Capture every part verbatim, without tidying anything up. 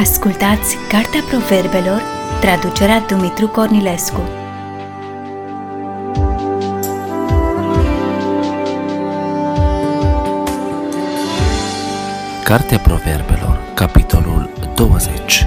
Ascultați Cartea Proverbelor, traducerea Dumitru Cornilescu. Cartea Proverbelor, capitolul douăzeci.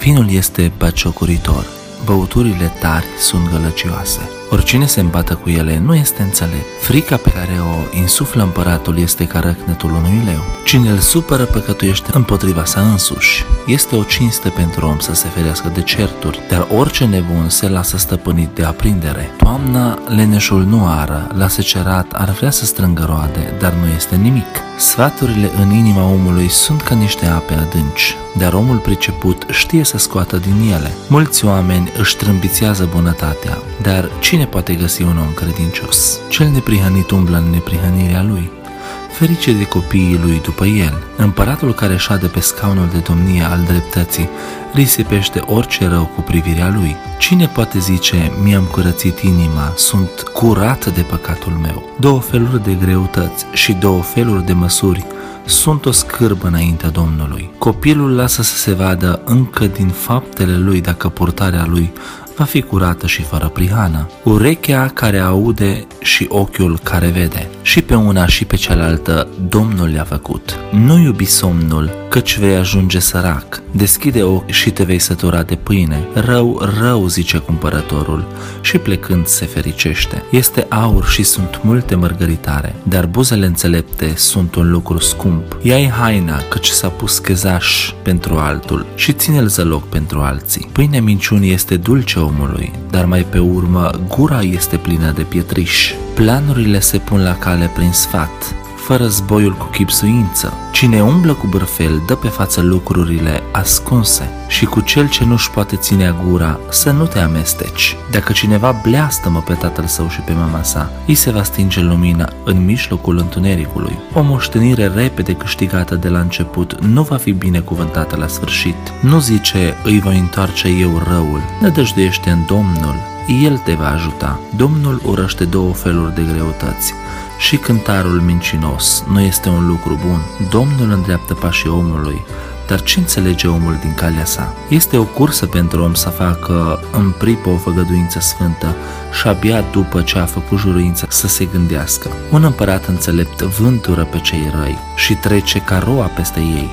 Vinul este baciocoritor, băuturile tari sunt gălăgioase. Oricine se îmbată cu ele nu este înțelept. Frica pe care o insuflă împăratul este ca răcnetul unui leu. Cine îl supără păcătuiește împotriva sa însuși. Este o cinste pentru om să se ferească de certuri, dar orice nebun se lasă stăpânit de aprindere. Toamna leneșul nu ară, la secerat ar vrea să strângă roade, dar nu este nimic. Sfaturile în inima omului sunt ca niște ape adânci, dar omul priceput știe să scoată din ele. Mulți oameni își trâmbițează bunătatea, dar cine poate găsi un om credincios? Cel neprihănit umblă în neprihănirea lui, ferice de copiii lui după el. Împăratul care șade pe scaunul de domnie al dreptății risipește orice rău cu privirea lui. Cine poate zice, mi-am curățit inima, sunt curat de păcatul meu? Două feluri de greutăți și două feluri de măsuri sunt o scârbă înaintea Domnului. Copilul lasă să se vadă încă din faptele lui dacă purtarea lui va fi curată și fără prihană. Urechea care aude și ochiul care vede, și pe una și pe cealaltă Domnul le-a făcut. Nu iubi somnul, căci vei ajunge sărac. Deschide ochi și te vei sătura de pâine. Rău, rău, zice cumpărătorul, și plecând se fericește. Este aur și sunt multe mărgăritare, dar buzele înțelepte sunt un lucru scump. Ia-i haina, căci s-a pus chezaș pentru altul și ține-l zăloc pentru alții. Pâinea minciunii este dulce omului, dar mai pe urmă gura este plină de pietriș. Planurile se pun la cale prin sfat, fără zboiul cu chibzuință. Cine umblă cu bârfel dă pe față lucrurile ascunse, și cu cel ce nu-și poate ținea gura să nu te amesteci. Dacă cineva bleastă-mă pe tatăl său și pe mama sa, îi se va stinge lumina în mijlocul întunericului. O moștenire repede câștigată de la început nu va fi binecuvântată la sfârșit. Nu zice, îi voi întoarce eu răul, nădăjduiește în Domnul, El te va ajuta. Domnul urăște două feluri de greutăți și cântarul mincinos nu este un lucru bun. Domnul îndreaptă pașii omului, dar ce înțelege omul din calea sa? Este o cursă pentru om să facă în pripă o făgăduință sfântă și abia după ce a făcut juruința să se gândească. Un împărat înțelept vântură pe cei răi și trece ca roa peste ei.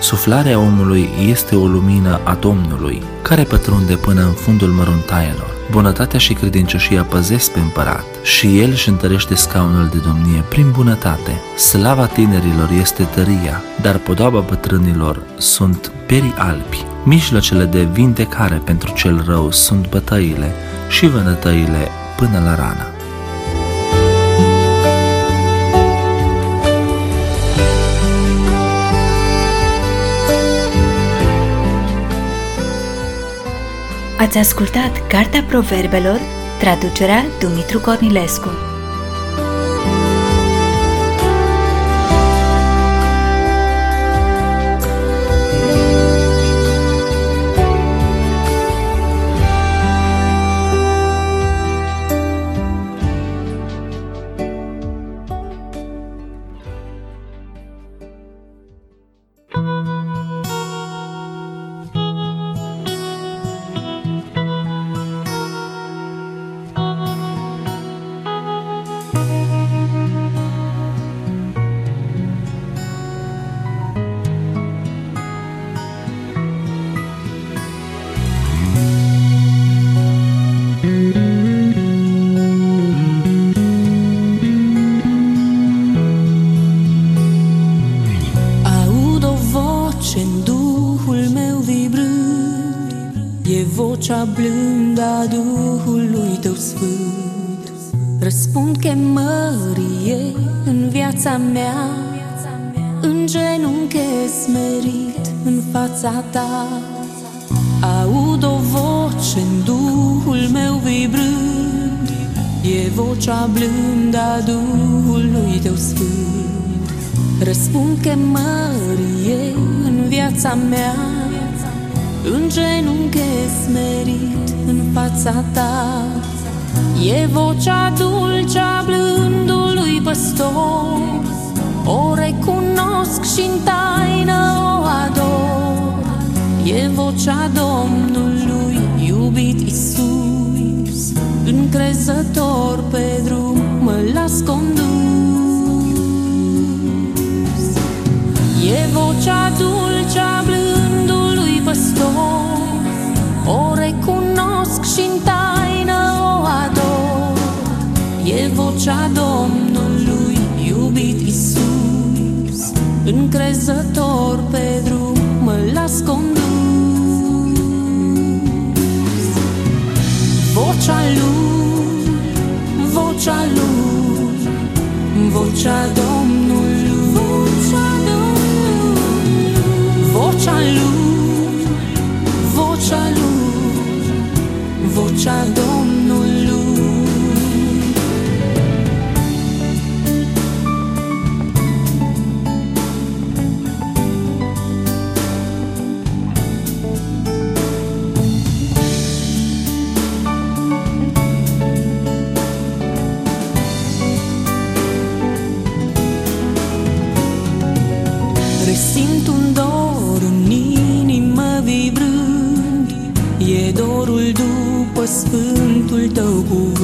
Suflarea omului este o lumină a Domnului, care pătrunde până în fundul măruntaielor. Bunătatea și credincioșia păzesc pe împărat și el își întărește scaunul de domnie prin bunătate. Slava tinerilor este tăria, dar podoaba bătrânilor sunt perii albi. Mijloacele de vindecare pentru cel rău sunt bătăile și vânătăile până la rană. Ați ascultat Cartea Proverbelor, traducerea Dumitru Cornilescu. Vocea blândă a Duhului Tău Sfânt, răspund chemării în viața mea, în genunchi smerit în fața Ta. Aud o voce în Duhul meu vibrând, e vocea cea blândă a Duhului Tău Sfânt. Răspund chemării ei în viața mea, în genunchi smerit în fața Ta. E vocea dulce a blândului păstor, o recunosc și în taină o ador. E vocea Domnului, iubit Iisus, încrezător pe drum mă las condus. E vocea dulce a blândului păstor, o recunosc și în taină o ador. E vocea Domnului, iubit Iisus, încrezător pe drum mă las condus. Vocea lui, vocea lui, vocea Domnului, vocea Domnului, vocea lui, vocea lui, vocea Domnului. Simt un dor în inimă vibrând, e dorul după Sfântul Tău cuvânt.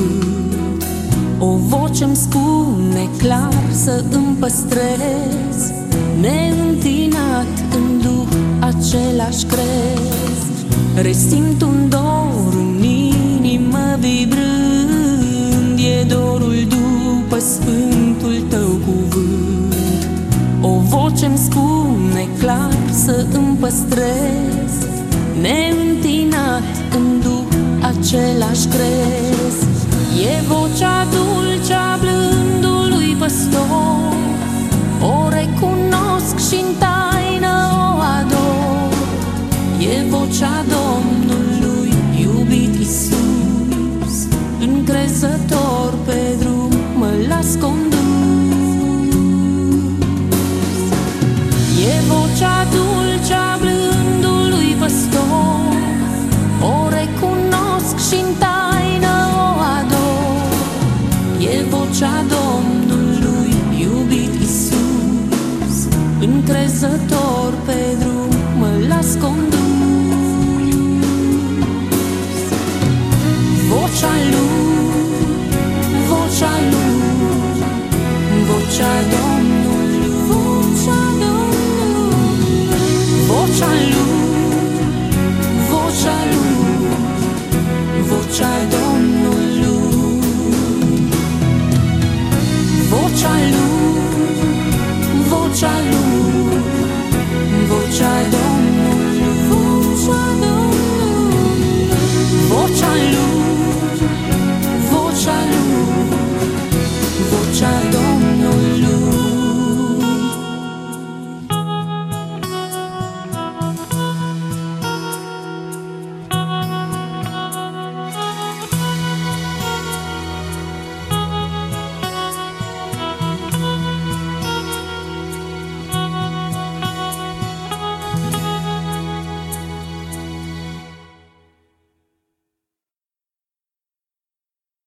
O voce-mi spune clar să îmi păstrez, neîntinat în Duh același crez. Resimt un dor în inimă vibrând, e dorul după Sfântul Tău cuvânt. O voce-mi spune clar să îmi păstrez, neîntinat în Duh același crez. E vocea dulce a blândului păstor, o recunosc și în taină o ador. E vocea Domnului, iubit Iisus, încrezător pe drum mă las condus. E vocea dulce a blândului păstor, o recunosc și-n